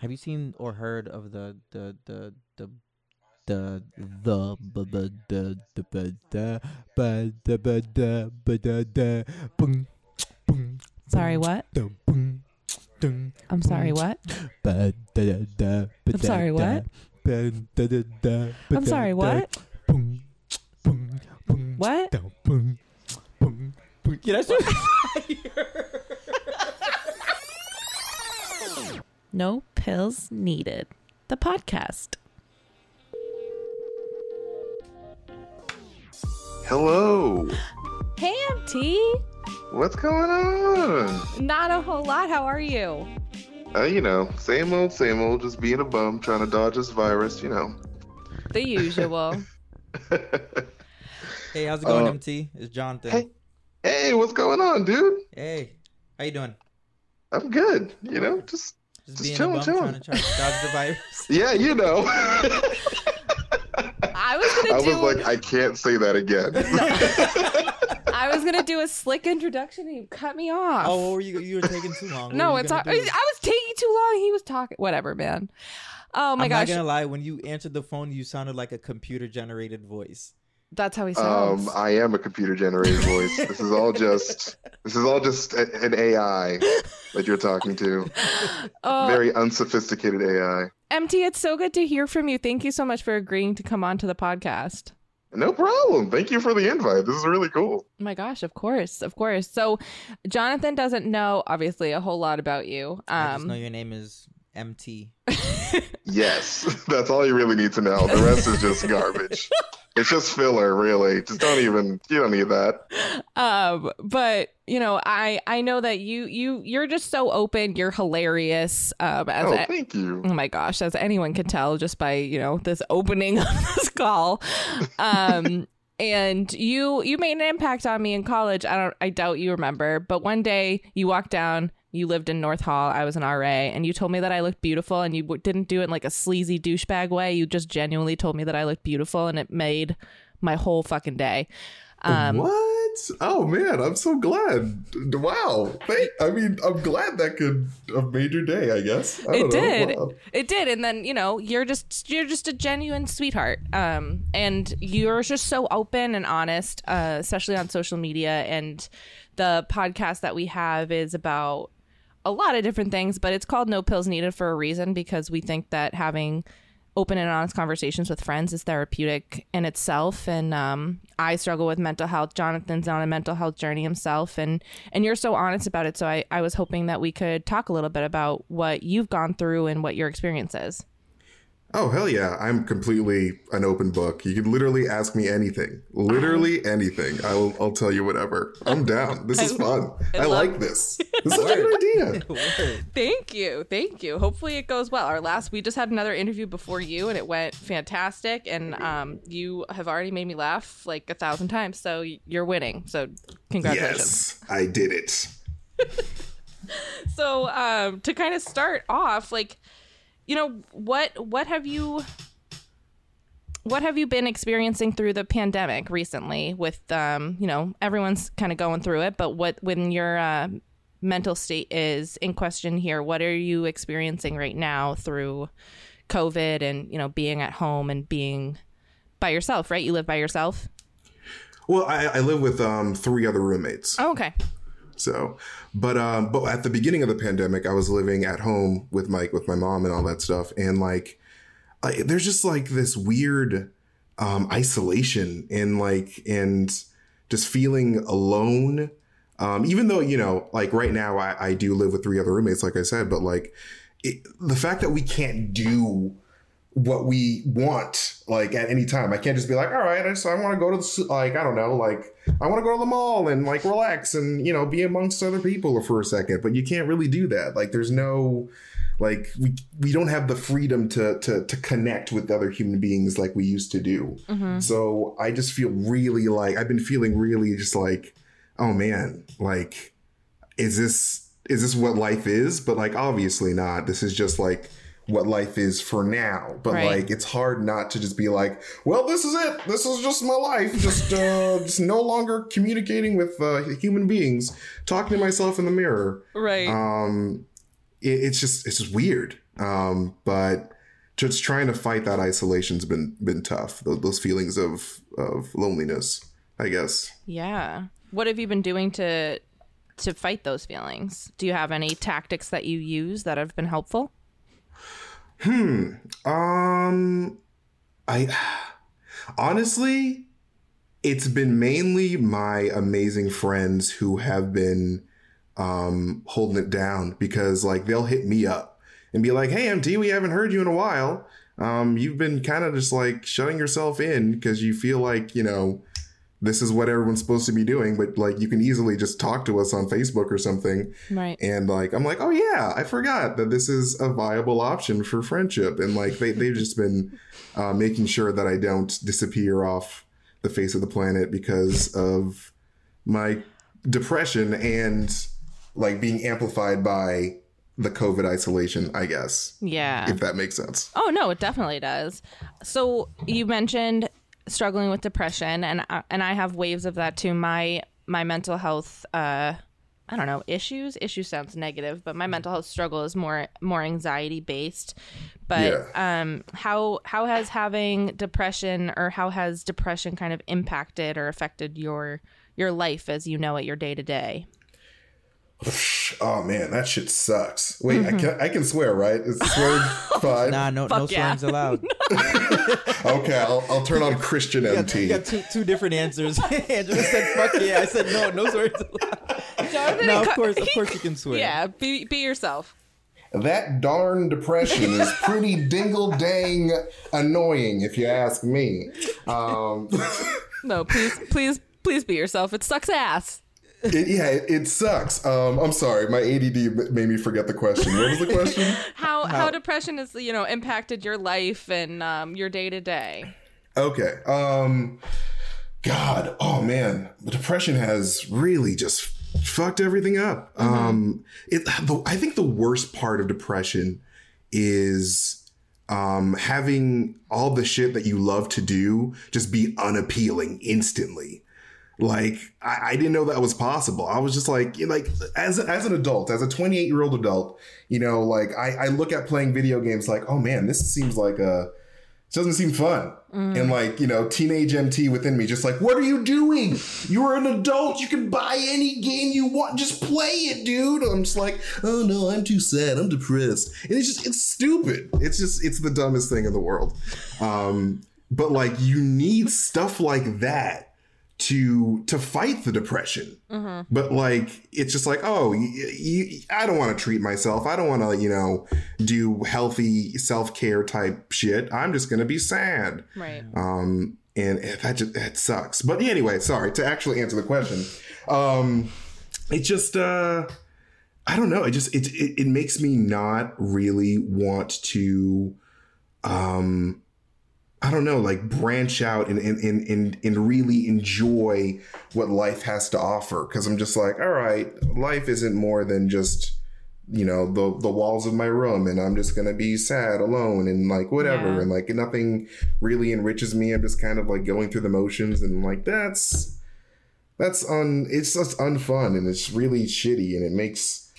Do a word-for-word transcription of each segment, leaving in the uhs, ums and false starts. Have you seen or heard of the the the the the the the the the the the the the Sorry, what? I'm sorry, what? I'm sorry, what? I'm sorry, what? What? Yeah, that's just fire. No Pills Needed, the podcast. Hello. Hey, M T. What's going on? Not a whole lot. How are you? Uh, you know, same old, same old, just being a bum, trying to dodge this virus, you know. The usual. Hey, how's it going, uh, M T? It's Jonathan. Hey. Hey, what's going on, dude? Hey, how you doing? I'm good. You know, just just, just being chilling, a bum, chilling. Trying to try to dodge the virus. Yeah, you know. I was gonna. I do... was like, I can't say that again. No. I was gonna do a slick introduction, and you cut me off. Oh, what were you? You were taking too long. What no, it's. All... I was taking too long. He was talking. Whatever, man. Oh my I'm gosh! I'm not gonna lie. When you answered the phone, you sounded like a computer-generated voice. That's how he sounds. Um, I am a computer-generated voice. This is all just this is all just a, an A I that you're talking to. Uh, Very unsophisticated A I. M T, it's so good to hear from you. Thank you so much for agreeing to come on to the podcast. No problem. Thank you for the invite. This is really cool. Oh my gosh, of course, of course. So, Jonathan doesn't know, obviously, a whole lot about you. Um, I just know your name is M T. Yes, that's all you really need to know. The rest is just garbage. It's just filler, really. Just don't even, you don't need that. Um, but, you know, I, I know that you, you, you're just so open. You're hilarious. Um, as oh, I, thank you. Oh, my gosh. As anyone can tell just by, you know, this opening of this call. Um, and you, you made an impact on me in college. I don't, I doubt you remember. But one day you walked down. You lived in North Hall. I was an R A, and you told me that I looked beautiful, and you w- didn't do it in like a sleazy douchebag way. You just genuinely told me that I looked beautiful, and it made my whole fucking day. Um, what? Oh man, I'm so glad. Wow. Thank- I mean, I'm glad that could have made your day. I guess I don't it know. did. Wow. It did. And then you know, you're just you're just a genuine sweetheart, um, and you're just so open and honest, uh, especially on social media. And the podcast that we have is about a lot of different things, but it's called No Pills Needed for a reason, because we think that having open and honest conversations with friends is therapeutic in itself. And um, I struggle with mental health. Jonathan's on a mental health journey himself, and and you're so honest about it. So I, I was hoping that we could talk a little bit about what you've gone through and what your experience is. Oh, hell yeah. I'm completely an open book. You can literally ask me anything. Literally um, anything. I will, I'll tell you whatever. I'm down. This is fun. I, I like this. This is a good idea. Thank you. Thank you. Hopefully it goes well. Our last, we just had another interview before you, and it went fantastic. And um, you have already made me laugh like a thousand times. So you're winning. So congratulations. Yes, I did it. So um, to kind of start off, like, you know, what what have you what have you been experiencing through the pandemic recently with, um, you know, everyone's kind of going through it. But what when your uh, mental state is in question here, what are you experiencing right now through COVID and, you know, being at home and being by yourself? Right. You live by yourself. Well, I, I live with um, three other roommates. Oh, OK. So, but um, but at the beginning of the pandemic, I was living at home with my with my mom and all that stuff, and like, I, there's just like this weird um, isolation and like and just feeling alone. Um, even though you know, like right now, I, I do live with three other roommates, like I said, but like it, the fact that we can't do what we want like at any time. I can't just be like, all right, I just I want to go to like I don't know, like I want to go to the mall and like relax and you know be amongst other people for a second. But you can't really do that. Like there's no like we we don't have the freedom to to to connect with other human beings like we used to do. Mm-hmm. So I just feel really like I've been feeling really just like, oh man, like is this is this what life is? But like obviously not. This is just like what life is for now, but right. Like it's hard not to just be like, well, this is it, this is just my life, just uh just no longer communicating with uh human beings, talking to myself in the mirror, right? um it, it's just it's just weird. Um, but just trying to fight that isolation's been been tough. Those, those feelings of of loneliness, I guess. Yeah. What have you been doing to to fight those feelings? Do you have any tactics that you use that have been helpful? Hmm. Um. I honestly, it's been mainly my amazing friends who have been um, holding it down, because like they'll hit me up and be like, "Hey, M T, we haven't heard you in a while. Um, you've been kind of just like shutting yourself in because you feel like, you know, this is what everyone's supposed to be doing, but like you can easily just talk to us on Facebook or something." Right. And like, I'm like, "Oh yeah, I forgot that this is a viable option for friendship." And like, they, they've just been uh, making sure that I don't disappear off the face of the planet because of my depression and like being amplified by the COVID isolation, I guess. Yeah. If that makes sense. Oh no, it definitely does. So you mentioned struggling with depression, and I, and I have waves of that too. My my mental health, uh, I don't know, issues. Issue sounds negative, but my mental health struggle is more more anxiety based. But yeah. um, how how has having depression, or how has depression kind of impacted or affected your your life as you know it, your day to day? Oh man, that shit sucks. Wait, mm-hmm. I can I can swear, right? It's swear five. Nah, no, Fuck no yeah. swearing's allowed. Okay, I'll I'll turn on Christian you M T. Got, you got two, two different answers. Angela said, "Fuck yeah." I said, "No, no swearing's allowed." Jonathan, no, of course, of course, you can swear. Yeah, be be yourself. That darn depression is pretty dingle dang annoying, if you ask me. Um, no, please, please, please be yourself. It sucks ass. It, yeah, it, it sucks. Um, I'm sorry, my A D D made me forget the question. What was the question? how, how how depression has, you know, impacted your life and um, your day to day? Okay. Um, God, oh man, the depression has really just fucked everything up. Mm-hmm. Um, it. The, I think the worst part of depression is um, having all the shit that you love to do just be unappealing instantly. Like, I, I didn't know that was possible. I was just like, like as as an adult, as a twenty-eight-year-old adult, you know, like I, I look at playing video games like, oh man, this seems like a, it doesn't seem fun. Mm. And like, you know, teenage M T within me just like, what are you doing? You're an adult. You can buy any game you want. Just play it, dude. I'm just like, oh no, I'm too sad. I'm depressed. And it's just, it's stupid. It's just, it's the dumbest thing in the world. Um, but like, you need stuff like that to to fight the depression. Mm-hmm. But like, it's just like, oh, you, you, I don't want to treat myself. I don't want to, you know, do healthy self-care type shit. I'm just going to be sad. Right. Um, and that just, that sucks. But anyway, sorry, to actually answer the question. Um, it just, uh, I don't know. It just, it, it, it makes me not really want to, um, I don't know, like branch out and and, and, and and really enjoy what life has to offer. Cause I'm just like, all right, life isn't more than just, you know, the the walls of my room, and I'm just going to be sad alone and like whatever. Yeah. And like nothing really enriches me. I'm just kind of like going through the motions, and I'm like, that's, that's un, it's just unfun, and it's really shitty, and it makes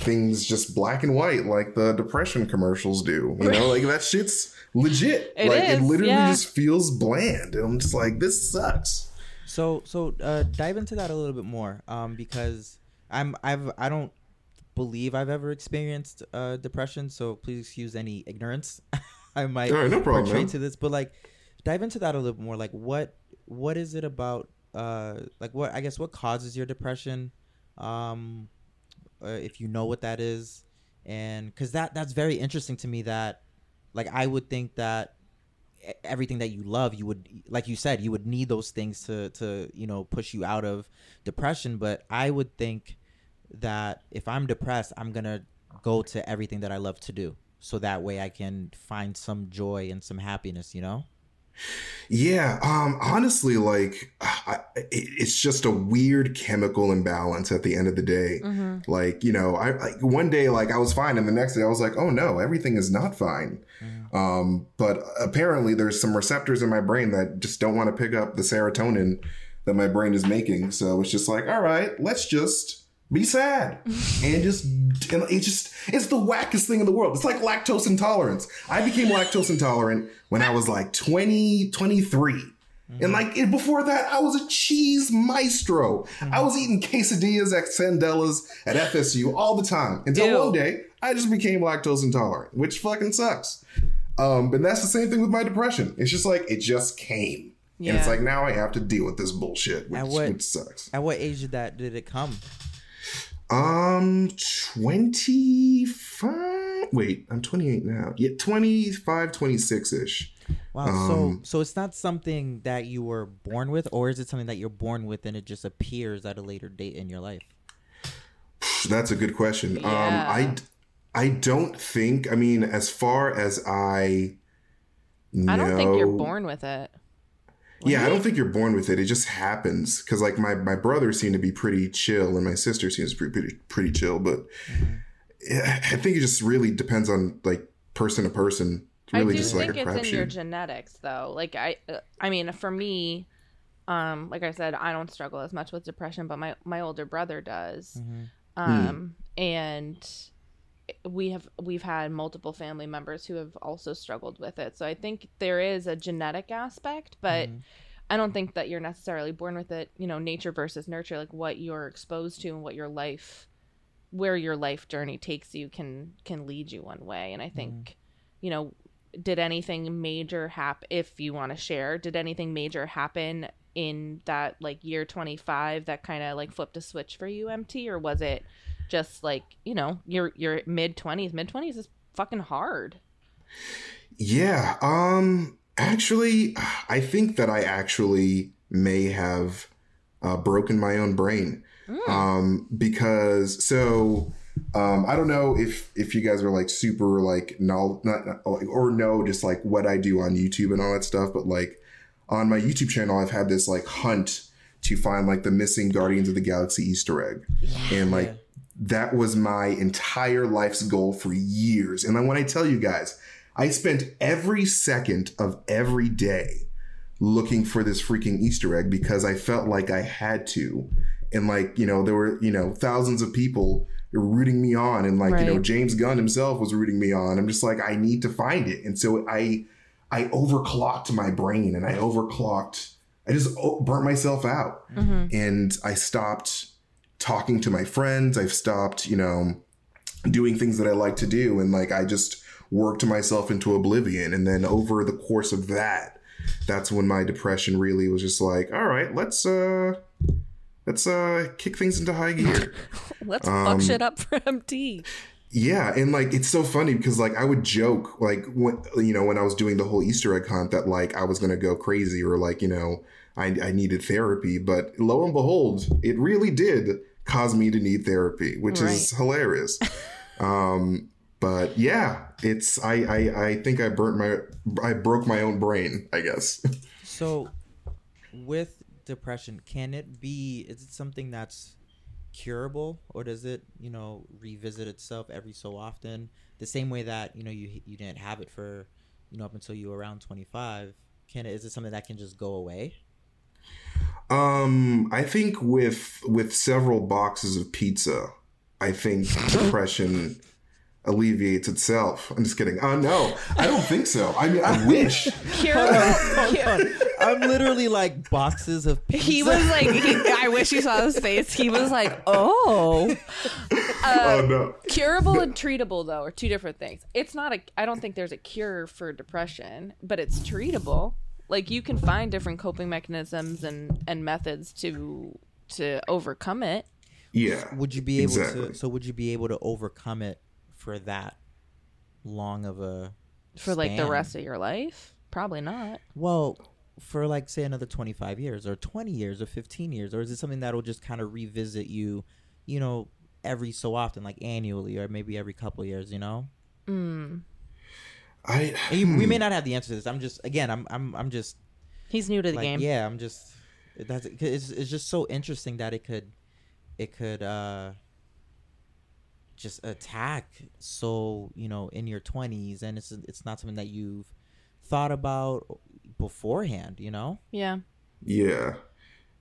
things just black and white like the depression commercials do, you know, like that shit's legit. It like is, it literally yeah. just feels bland, and I'm just like, this sucks. So so uh dive into that a little bit more, um because i'm i've i don't believe I've ever experienced uh depression, so please excuse any ignorance I might right, no problem, portray man. To this, but like dive into that a little bit more. Like what what is it about uh like what I guess what causes your depression, um Uh, if you know what that is, and because that that's very interesting to me. That like I would think that everything that you love, you would, like you said, you would need those things to to you know push you out of depression, but I would think that if I'm depressed, I'm gonna go to everything that I love to do, so that way I can find some joy and some happiness, you know? Yeah, um, honestly, like I, it, it's just a weird chemical imbalance at the end of the day. Mm-hmm. Like, you know, I like one day like I was fine, and the next day I was like, oh no, everything is not fine. Mm. Um, but apparently there's some receptors in my brain that just don't want to pick up the serotonin that my brain is making. So it's just like, all right, let's just Be sad. And just, and it just, it's the wackest thing in the world. It's like lactose intolerance. I became lactose intolerant when I was like twenty, twenty-three. Mm-hmm. And like, before that, I was a cheese maestro. Mm-hmm. I was eating quesadillas at Sandella's at F S U all the time. Until Ew. one day, I just became lactose intolerant, which fucking sucks. Um, and that's the same thing with my depression. It's just like, it just came. Yeah. And it's like, now I have to deal with this bullshit, which, what, which sucks. At what age did that, did it come? Um, twenty-five. Wait, I'm twenty-eight now. Yeah, twenty-five, twenty-six-ish. Wow. Um, so, so it's not something that you were born with, or is it something that you're born with and it just appears at a later date in your life? That's a good question. Yeah. Um, I, I don't think, I mean, as far as I know, I don't think you're born with it. Like? Yeah, I don't think you're born with it. It just happens. Because, like, my, my brother seemed to be pretty chill and my sister seems pretty, pretty, pretty chill. But I think it just really depends on, like, person to person. It's really I do just think like a it's crap in shoot. Your genetics, though. Like, I I mean, for me, um, like I said, I don't struggle as much with depression, but my, my older brother does. Mm-hmm. Um, hmm. And we have we've had multiple family members who have also struggled with it, so I think there is a genetic aspect, but mm-hmm. I don't think that you're necessarily born with it. You know, nature versus nurture, like what you're exposed to and what your life, where your life journey takes you, can can lead you one way. And I think mm-hmm. you know, did anything major happen, if you want to share, did anything major happen in that like year twenty-five that kind of like flipped a switch for you, M T, or was it just like, you know, your your mid-twenties. Mid-twenties is fucking hard. Yeah. Um. Actually, I think that I actually may have uh, broken my own brain. Mm. Um. Because, so, um, I don't know if, if you guys are like super like, no, not, or no, just like what I do on YouTube and all that stuff. But like on my YouTube channel, I've had this like hunt to find like the missing Guardians of the Galaxy Easter egg. Yeah. And like, that was my entire life's goal for years. And then when I tell you guys, I spent every second of every day looking for this freaking Easter egg because I felt like I had to. And like, you know, there were, you know, thousands of people rooting me on. And like, right. you know, James Gunn himself was rooting me on. I'm just like, I need to find it. And so I, I overclocked my brain and I overclocked. I just burnt myself out. Mm-hmm. And I stopped talking to my friends. I've stopped, you know, doing things that I like to do. And like, I just worked myself into oblivion. And then over the course of that, that's when my depression really was just like, all right, let's, uh, let's, uh, kick things into high gear. Let's um, fuck shit up for M T. Yeah. And like, it's so funny because like, I would joke, like, when, you know, when I was doing the whole Easter egg hunt that like, I was going to go crazy or like, you know, I, I needed therapy, but lo and behold, it really did cause me to need therapy, which right. is hilarious. um, but yeah, it's I, I I think I burnt my I broke my own brain, I guess. So, with depression, can it be? Is it something that's curable, or does it, you know, revisit itself every so often? The same way that, you know, you you didn't have it for, you know, up until you were around twenty-five. Can it? Is it something that can just go away? Um, I think with with several boxes of pizza, I think depression alleviates itself. I'm just kidding. Oh, uh, no, I don't think so. I mean, I wish. Cure- hold on, hold on. I'm literally like boxes of pizza. He was like, he, I wish you saw his face. He was like, oh. Um, oh no. Curable and treatable, though, are two different things. It's not a. I don't think there's a cure for depression, but it's treatable. Like, you can find different coping mechanisms and, and methods to to overcome it. Yeah. Would you be able exactly. to so would you be able to overcome it for that long of a for span? Like the rest of your life? Probably not. Well, for like say another twenty-five years or twenty years or fifteen years, or is it something that'll just kind of revisit you, you know, every so often, like annually or maybe every couple of years, you know? Mm. I, you, we may not have the answer to this. I'm just again. I'm I'm I'm just. He's new to the like, game. Yeah, I'm just. That's it's it's just so interesting that it could, it could uh. just attack. So, you know, in your twenties, and it's it's not something that you've thought about beforehand. You know. Yeah. Yeah.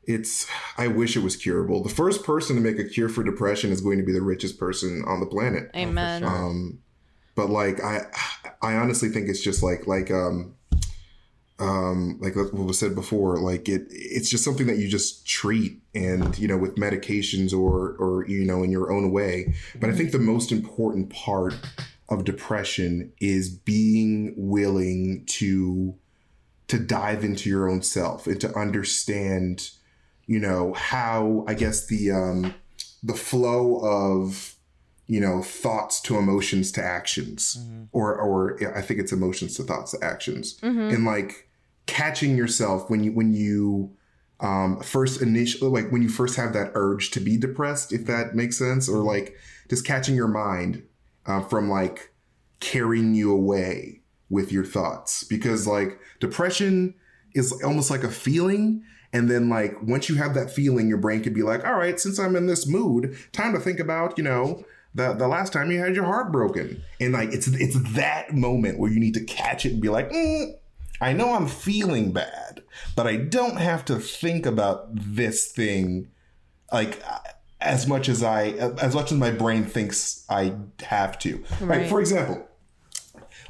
it's, I wish it was curable. The first person to make a cure for depression is going to be the richest person on the planet. Amen. Um, but like, I, I honestly think it's just like, like, um, um, like what was said before, like it, it's just something that you just treat and, you know, with medications or, or, you know, in your own way. But I think the most important part of depression is being willing to, to dive into your own self and to understand, you know, how, I guess the, um, the flow of, you know, thoughts to emotions to actions, mm-hmm. or, or I think it's emotions to thoughts to actions, mm-hmm. and like catching yourself when you, when you, um, first initially, like when you first have that urge to be depressed, if that makes sense, or like just catching your mind uh, from like carrying you away with your thoughts, because like depression is almost like a feeling. And then like, once you have that feeling, your brain could be like, all right, since I'm in this mood, time to think about, you know, The the last time you had your heart broken. And like, it's it's that moment where you need to catch it and be like, mm, I know I'm feeling bad, but I don't have to think about this thing like as much as I, as much as my brain thinks I have to. Right. Like, for example,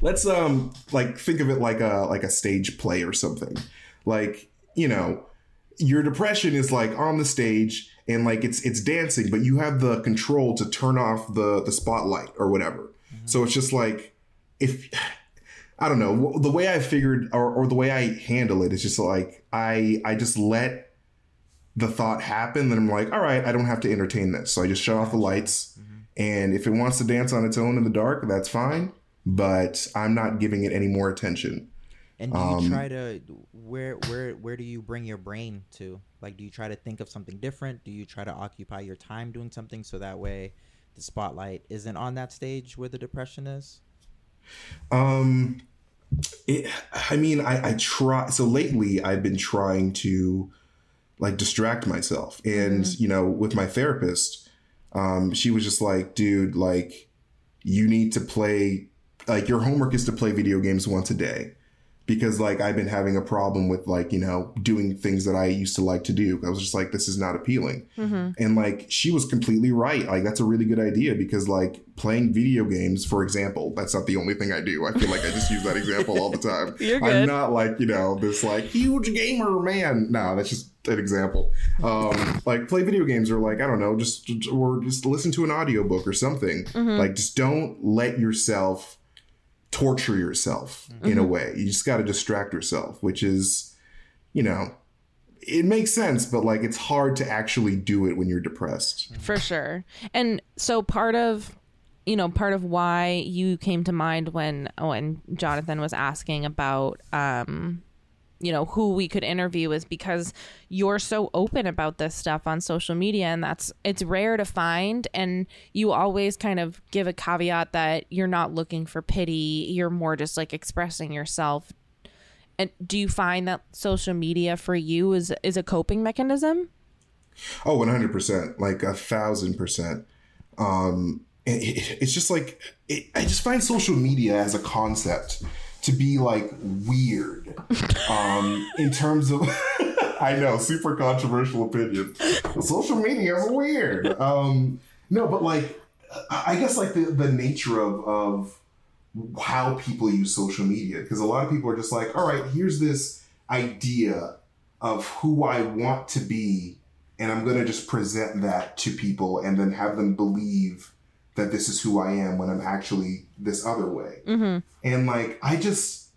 let's um like think of it like a, like a stage play or something. Like, you know, your depression is like on the stage and like it's it's dancing, but you have the control to turn off the, the spotlight or whatever. Mm-hmm. So it's just like, if I don't know, the way I figured or, or the way I handle it is just like I I just let the thought happen. Then I'm like, all right, I don't have to entertain this. So I just shut off the lights. Mm-hmm. And if it wants to dance on its own in the dark, that's fine. But I'm not giving it any more attention. And do you um, try to, where where where do you bring your brain to? Like, do you try to think of something different? Do you try to occupy your time doing something so that way the spotlight isn't on that stage where the depression is? Um, it, I mean, I, I try. So lately I've been trying to like distract myself. And, mm-hmm. you know, with my therapist, um, she was just like, dude, like you need to play, like your homework is to play video games once a day. Because, like, I've been having a problem with, like, you know, doing things that I used to like to do. I was just like, this is not appealing. Mm-hmm. And, like, she was completely right. Like, that's a really good idea because, like, playing video games, for example, that's not the only thing I do. I feel like I just use that example all the time. You're good. I'm not, like, you know, this, like, huge gamer man. No, that's just an example. Um, like, play video games or, like, I don't know, just or just listen to an audiobook or something. Mm-hmm. Like, just don't let yourself torture yourself mm-hmm. in a way. You just got to distract yourself, which is, you know, it makes sense, but like it's hard to actually do it when you're depressed. For sure. And so part of, you know, part of why you came to mind when when Jonathan was asking about, um, you know, who we could interview is because you're so open about this stuff on social media, and that's, it's rare to find. And you always kind of give a caveat that you're not looking for pity. You're more just like expressing yourself. And do you find that social media for you is, is a coping mechanism? Oh, one hundred percent, like a thousand percent. Um, it, it's just like, it, I just find social media as a concept to be like weird um, in terms of, I know, super controversial opinion. Social media is weird. Um, no, but like, I guess like the, the nature of, of how people use social media, because a lot of people are just like, all right, here's this idea of who I want to be, and I'm going to just present that to people and then have them believe that this is who I am when I'm actually this other way. Mm-hmm. And like, I just,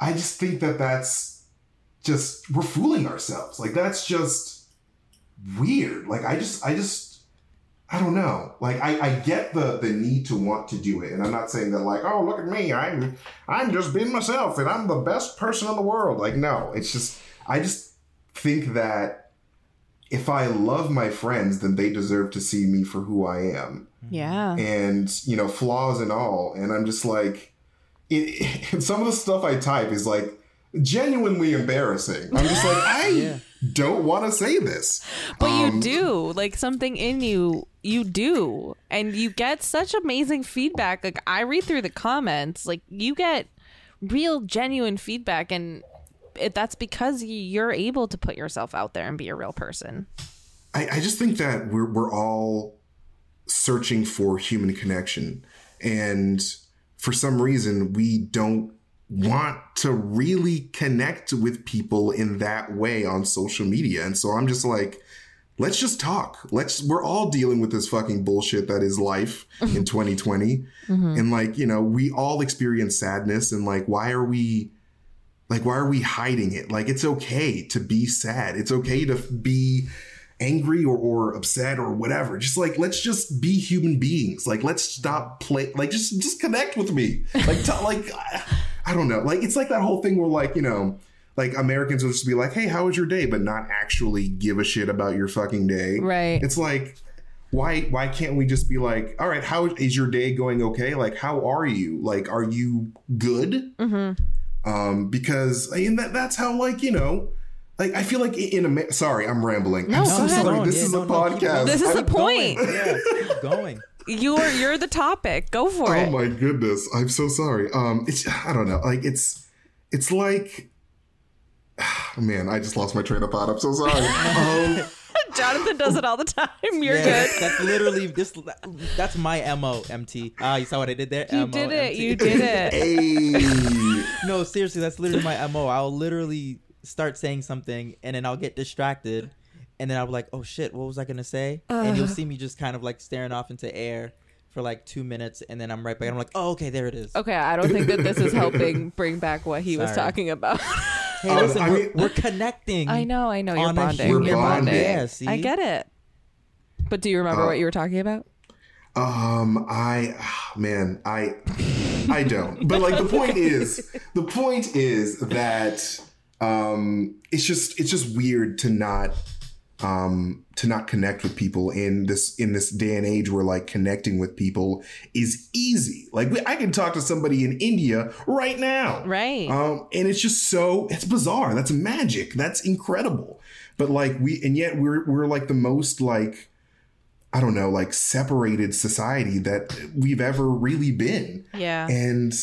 I just think that that's just, we're fooling ourselves. Like, that's just weird. Like, I just, I just, I don't know. Like, I, I get the, the need to want to do it. And I'm not saying that like, oh, look at me. I'm, I'm just being myself and I'm the best person in the world. Like, no, it's just, I just think that if I love my friends, then they deserve to see me for who I am. Yeah. And, you know, flaws and all. And I'm just like, it, it, some of the stuff I type is like genuinely embarrassing. I'm just like, I yeah. don't want to say this. But um, you do. Like something in you, you do. And you get such amazing feedback. Like I read through the comments, like you get real genuine feedback. And it, that's because you're able to put yourself out there and be a real person. I, I just think that we're we're all searching for human connection. And for some reason, we don't want to really connect with people in that way on social media. And so I'm just like, let's just talk. Let's, we're all dealing with this fucking bullshit that is life in twenty twenty. Mm-hmm. And like, you know, we all experience sadness, and like, why are we, like, why are we hiding it? Like, it's okay to be sad. It's okay to be angry or, or upset or whatever. Just like, let's just be human beings. Like, let's stop play. Like, just, just connect with me. Like, t- like, I, I don't know. Like, it's like that whole thing where like, you know, like Americans will just be like, hey, how was your day? But not actually give a shit about your fucking day. Right. It's like, why, why can't we just be like, all right, how is your day going? Okay. Like, how are you? Like, are you good? Mm-hmm. Um, because, and that, that's how, like, you know, like, I feel like in America, sorry, I'm rambling. No, I'm so sorry. This yeah, is no, a podcast. No, this is I'm the point. Going. Yeah, keep going. You're, you're the topic. Go for oh it. Oh my goodness. I'm so sorry. Um, it's, I don't know. Like, it's, it's like, man, I just lost my train of thought. I'm so sorry. Um, Jonathan does it all the time. You're yeah, good. That's literally this. That's my M O, M T. Ah, uh, you saw what I did there? You did it. You did it. Hey. No, seriously, that's literally my M O. I'll literally start saying something, and then I'll get distracted, and then I'll be like, oh shit, what was I gonna say? Uh, and you'll see me just kind of like staring off into air for like two minutes, and then I'm right back. I'm like, oh, okay, there it is. Okay, I don't think that this is helping bring back what he sorry. was talking about. Hey, um, listen, I mean, we're, we're connecting. I know, I know. You're bonding. We're you're bonding. bonding. Yeah, see? I get it. But do you remember uh, what you were talking about? Um, I, man, I, I don't. But like the point is, the point is that um, it's just, it's just weird to not, um, to not connect with people in this, in this day and age where like connecting with people is easy. Like we, I can talk to somebody in India right now. Right. Um, and it's just so, it's bizarre. That's magic. That's incredible. But like we, and yet we're, we're like the most like, I don't know, like separated society that we've ever really been. Yeah. And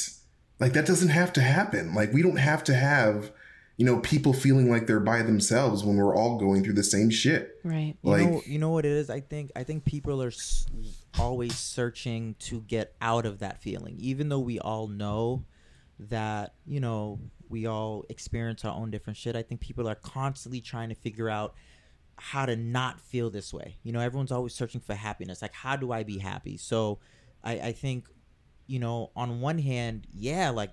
like, that doesn't have to happen. Like we don't have to have, you know, people feeling like they're by themselves when we're all going through the same shit. Right. Like, you know, you know what it is? I think I think people are s- always searching to get out of that feeling, even though we all know that, you know, we all experience our own different shit. I think people are constantly trying to figure out how to not feel this way. You know, everyone's always searching for happiness. Like, how do I be happy? So I, I think, you know, on one hand, yeah, like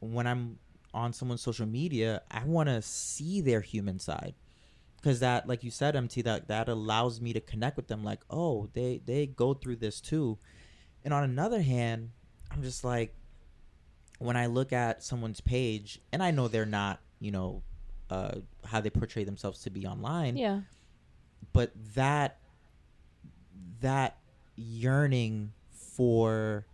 when I'm on someone's social media, I want to see their human side, because that, like you said, M T, that that allows me to connect with them. Like, oh, they they go through this too. And on another hand, I'm just like, when I look at someone's page, and I know they're not, you know, uh, how they portray themselves to be online. Yeah. But that that yearning for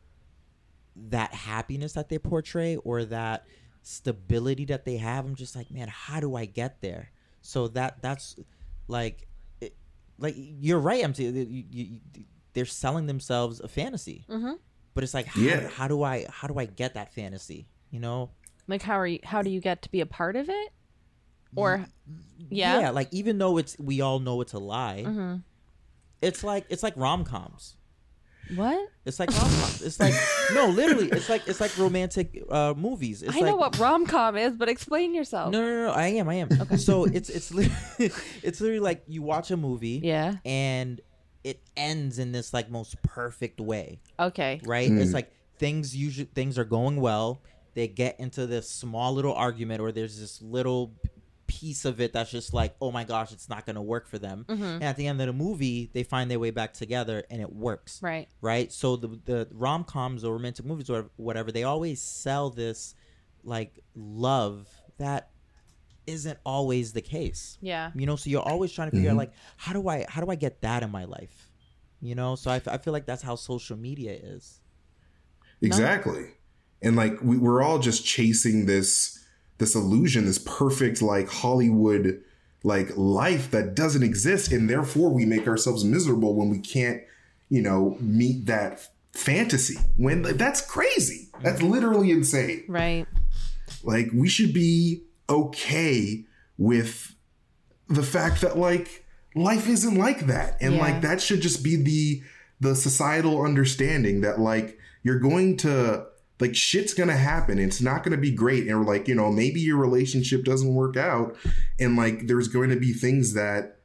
that happiness that they portray, or that stability that they have, I'm just like, man, how do I get there? So that that's like it, like you're right, M T, you, you, you, they're selling themselves a fantasy. Mm-hmm. But it's like, how, yeah. how do I how do I get that fantasy, you know? Like, how are you, how do you get to be a part of it? Or yeah, yeah, like even though it's, we all know it's a lie. Mm-hmm. It's like it's like rom-coms. What? It's like rom-com. It's like, no, literally, it's like it's like romantic uh, movies. It's I like, know what rom-com is, but explain yourself. No, no, no, I am, I am. Okay. So it's it's literally, it's literally like you watch a movie, yeah, and it ends in this like most perfect way. Okay, right? Mm. It's like things usually things are going well. They get into this small little argument, or there's this little piece of it that's just like, oh my gosh, it's not going to work for them. Mm-hmm. And at the end of the movie, they find their way back together, and it works. Right. Right. So the the rom-coms or romantic movies or whatever, they always sell this like love that isn't always the case. Yeah. You know, so you're always trying to figure mm-hmm. out like, how do I how do I get that in my life? You know, so I, I feel like that's how social media is. Exactly. No. And like we, we're all just chasing this this illusion, this perfect like Hollywood like life that doesn't exist, and therefore we make ourselves miserable when we can't, you know, meet that fantasy. When that's crazy. That's literally insane. Right. Like we should be okay with the fact that, like, life isn't like that. And, yeah. like, that should just be the the societal understanding that, like, you're going to, like, shit's going to happen. It's not going to be great. And, like, you know, maybe your relationship doesn't work out. And, like, there's going to be things that,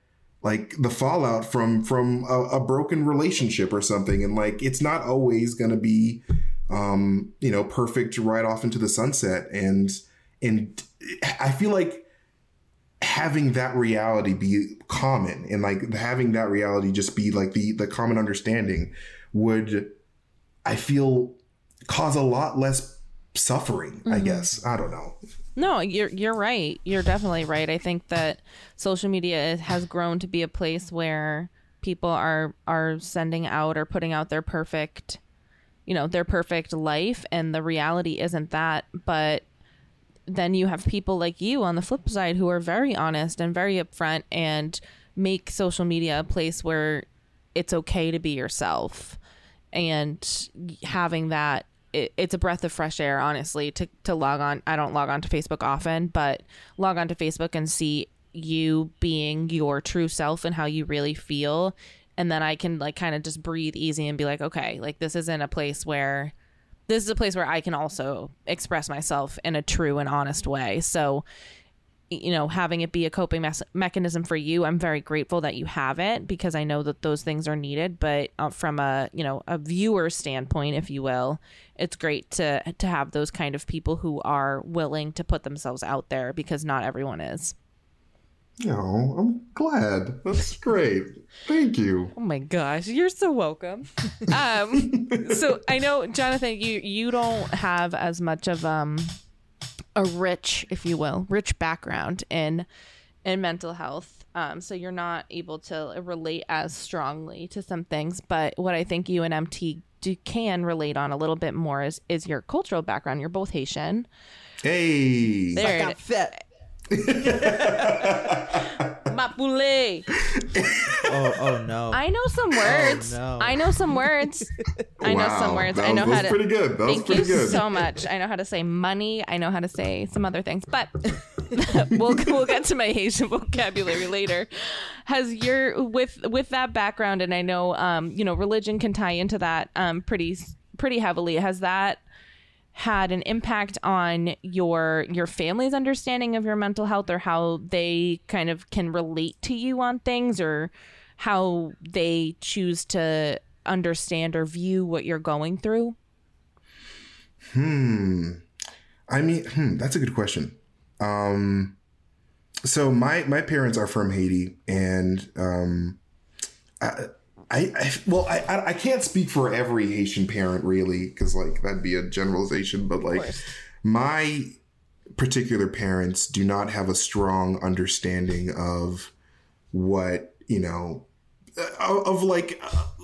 like, the fallout from from a, a broken relationship or something. And, like, it's not always going to be, um, you know, perfect right off into the sunset. And and I feel like having that reality be common and, like, having that reality just be, like, the the common understanding would, I feel, cause a lot less suffering, mm-hmm. I guess. I don't know. No, you're you're right. You're definitely right. I think that social media has grown to be a place where people are are sending out or putting out their perfect, you know, their perfect life, and the reality isn't that. But then you have people like you on the flip side who are very honest and very upfront and make social media a place where it's okay to be yourself. And having that, it, it's a breath of fresh air, honestly, to, to log on. I don't log on to Facebook often, but log on to Facebook and see you being your true self and how you really feel. And then I can, like, kind of just breathe easy and be like, okay, like, this isn't a place where this is a place where I can also express myself in a true and honest way. So, you know, having it be a coping mes- mechanism for you, I'm very grateful that you have it, because I know that those things are needed. But uh, from a, you know, a viewer standpoint, if you will, it's great to to have those kind of people who are willing to put themselves out there, because not everyone is. Oh, I'm glad. That's great. Thank you. Oh my gosh, you're so welcome. Um, so I know, Jonathan, you you don't have as much of um a rich, if you will, rich background in in mental health. Um, so you're not able to relate as strongly to some things. But what I think you and M T do, can relate on a little bit more is is your cultural background. You're both Haitian. Hey, there I got fit. Mapule. Oh, oh no! I know some words. Oh, no. I know some words. I wow. know some words. That was, I know how to. Pretty good. That thank was pretty you good. So much. I know how to say money. I know how to say some other things, but we'll we'll get to my Haitian vocabulary later. Has your with with that background, and I know um you know religion can tie into that um pretty pretty heavily. Has that had an impact on your your family's understanding of your mental health, or how they kind of can relate to you on things, or how they choose to understand or view what you're going through? Hmm. I mean, hmm, that's a good question. Um, so my, my parents are from Haiti, and um, I, I, I well, I I can't speak for every Haitian parent, really, because, like, that'd be a generalization. But, like, my particular parents do not have a strong understanding of what, you know, of, of, like,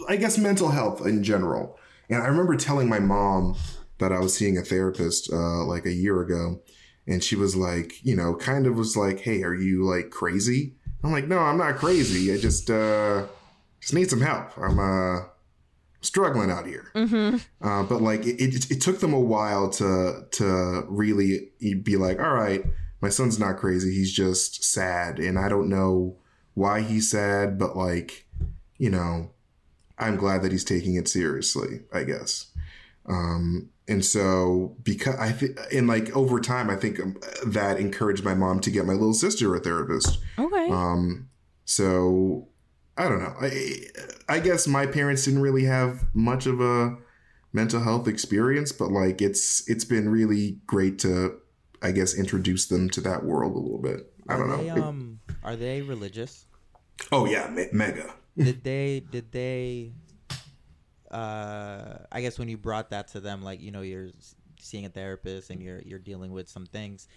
I guess, mental health in general. And I remember telling my mom that I was seeing a therapist uh, like a year ago, and she was like, you know, kind of was like, "Hey, are you, like, crazy?" I'm like, "No, I'm not crazy. I just uh, Just need some help. I'm uh, struggling out here." Mm-hmm. Uh, but like it, it, it took them a while to to really be like, all right, my son's not crazy. He's just sad. And I don't know why he's sad. But, like, you know, I'm glad that he's taking it seriously, I guess. Um, and so because I think and like over time, I think that encouraged my mom to get my little sister a therapist. Okay. Um, so. I don't know. I, I guess my parents didn't really have much of a mental health experience, but, like, it's it's been really great to, I guess, introduce them to that world a little bit. I don't are they, know. Um, are they religious? Oh yeah, me- mega. Did they? Did they? Uh, I guess when you brought that to them, like, you know, you're seeing a therapist and you're you're dealing with some things.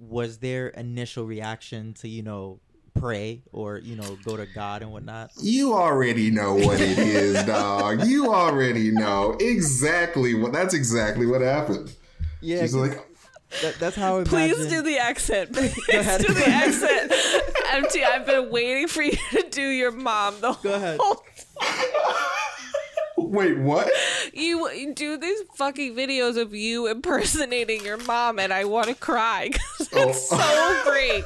Was their initial reaction to, you know, pray or, you know, go to God and whatnot? You already know what it is, dog. You already know exactly what that's exactly what happened. Yeah, she's like, that, that's how. Imagine... Please do the accent. Please do the accent. M T, I've been waiting for you to do your mom the go whole ahead. Time. Wait, what? you do these fucking videos of you impersonating your mom, and I want to cry because it's oh. so great.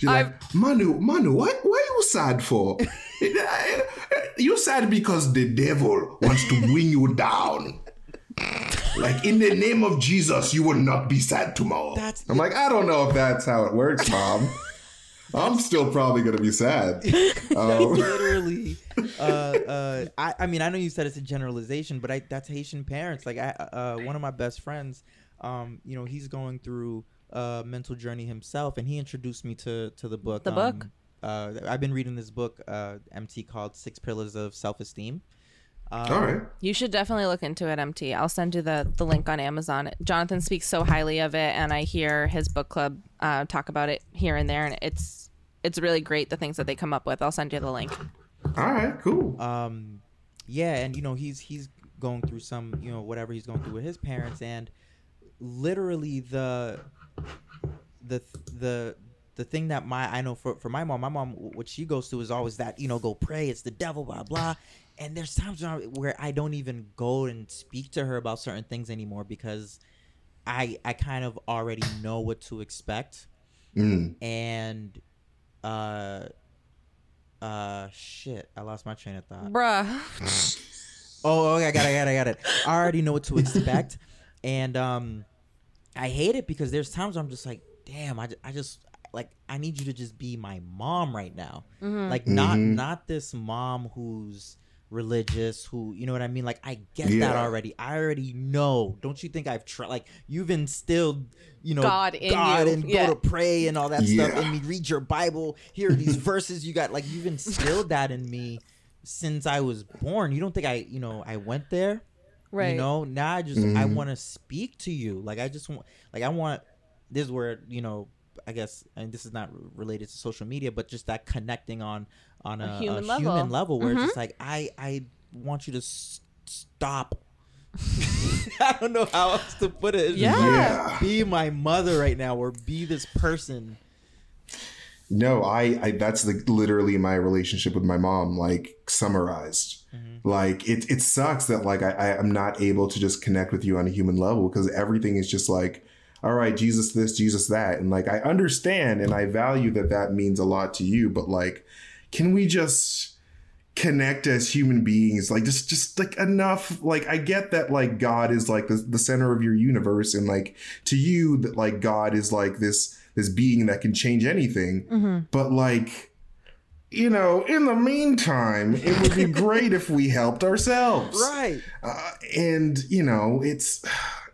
You're I've, like, Manu, Manu, why, why are you sad for? You're sad because the devil wants to bring you down. Like, in the name of Jesus, you will not be sad tomorrow. That's, I'm like, I don't know if that's how it works, Mom. I'm still probably going to be sad. Um, literally. Uh, uh, I, I mean, I know you said it's a generalization, but I, that's Haitian parents. Like, I, uh, one of my best friends, um, you know, he's going through a mental journey himself, and he introduced me to, to the book. The um, book? Uh, I've been reading this book, uh, M T, called Six Pillars of Self Esteem. Um, All right. You should definitely look into it, M T. I'll send you the, the link on Amazon. Jonathan speaks so highly of it, and I hear his book club uh, talk about it here and there, and it's it's really great, the things that they come up with. I'll send you the link. All right, cool. Um, yeah, and you know he's he's going through some you know whatever he's going through with his parents, and literally the the the. The thing that my I know for, for my mom, my mom, what she goes through is always that, you know, go pray. It's the devil, blah, blah. And there's times where I don't even go and speak to her about certain things anymore because I I kind of already know what to expect. Mm. And uh, uh, shit, I lost my train of thought. Bruh. Oh, okay, I got it, I got it, I got it. I already know what to expect. And um, I hate it because there's times where I'm just like, damn, I, I just... Like, I need you to just be my mom right now. Mm-hmm. Like, not mm-hmm. not this mom who's religious, who, you know what I mean? Like, I get yeah. that already. I already know. Don't you think I've tried? Like, you've instilled, you know, God, in God you. and yeah. go to pray and all that yeah. stuff. And me read your Bible. Here are these verses you got. Like, you've instilled that in me since I was born. You don't think I, you know, I went there? Right. You know, now I just, mm-hmm. I want to speak to you. Like, I just want, like, I want, this is where, you know, I guess, and this is not related to social media, but just that connecting on on a, a, human, a level. human level where mm-hmm. it's just like, I, I want you to s- stop. I don't know how else to put it. Yeah. yeah. Be my mother right now, or be this person. No, I, I that's the, literally my relationship with my mom, like, summarized. Mm-hmm. Like, it, it sucks that, like, I, I, I'm not able to just connect with you on a human level because everything is just like, all right, Jesus this, Jesus that. And like, I understand and I value that that means a lot to you, but like, can we just connect as human beings? Like, just, just like enough. Like, I get that like God is like the, the center of your universe, and like to you that like God is like this, this being that can change anything. Mm-hmm. But like, you know, in the meantime, it would be great if we helped ourselves. Right. Uh, and you know, it's...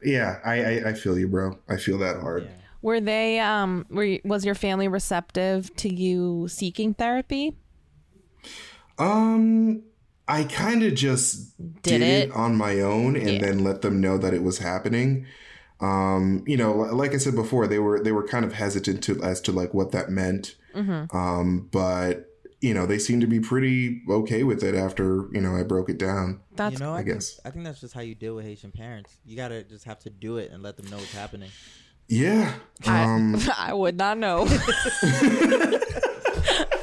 Yeah, I, I I feel you, bro. I feel that hard. Yeah. Were they um? Were you, was your family receptive to you seeking therapy? Um, I kind of just did, did it? it on my own, and yeah. then let them know that it was happening. Um, you know, like I said before, they were they were kind of hesitant to as to like what that meant. Mm-hmm. Um, but you know, they seemed to be pretty okay with it after, you know, I broke it down. That's, you know, I, I guess. Think, I think that's just how you deal with Haitian parents. You got to just have to do it and let them know what's happening. Yeah. Um, I, I would not know.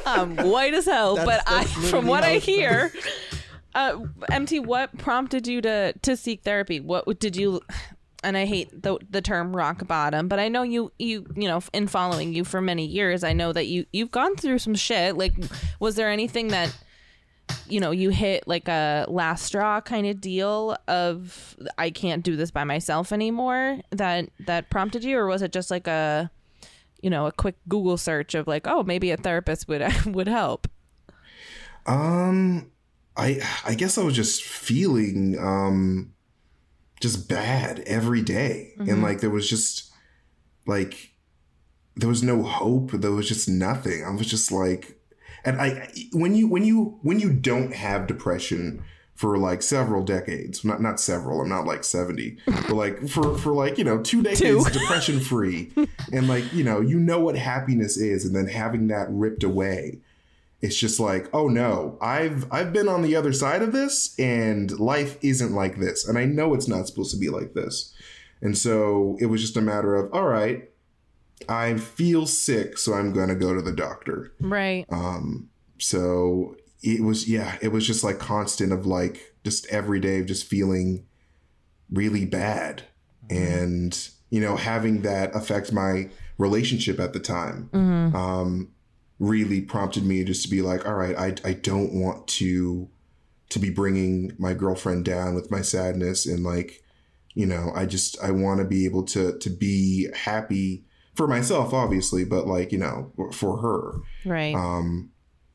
I'm white as hell, that's, but that's I, from what I hear, uh, M T, what prompted you to, to seek therapy? What did you... And I hate the the term rock bottom, but I know you, you, you know, in following you for many years, I know that you, you've gone through some shit. Like, was there anything that, you know, you hit like a last straw kind of deal of, I can't do this by myself anymore, that, that prompted you? Or was it just like a, you know, a quick Google search of like, oh, maybe a therapist would, would help? Um, I, I guess I was just feeling, um, just bad every day. Mm-hmm. And like, there was just like, there was no hope. There was just nothing. I was just like, and I, when you, when you, when you don't have depression for like several decades, not, not several, I'm not like seventy, but like for, for like, you know, two decades, two. depression free. And like, you know, you know what happiness is. And then having that ripped away, it's just like, oh no, I've I've been on the other side of this, and life isn't like this. And I know it's not supposed to be like this. And so it was just a matter of, all right, I feel sick, so I'm going to go to the doctor. Right. Um. So it was, yeah, it was just like constant of like just every day of just feeling really bad. Mm-hmm. And, you know, having that affect my relationship at the time, mm-hmm. um, really prompted me just to be like, all right, I, I don't want to, to be bringing my girlfriend down with my sadness. And like, you know, I just, I want to be able to, to be happy for myself, obviously, but like, you know, for her. Right. Um,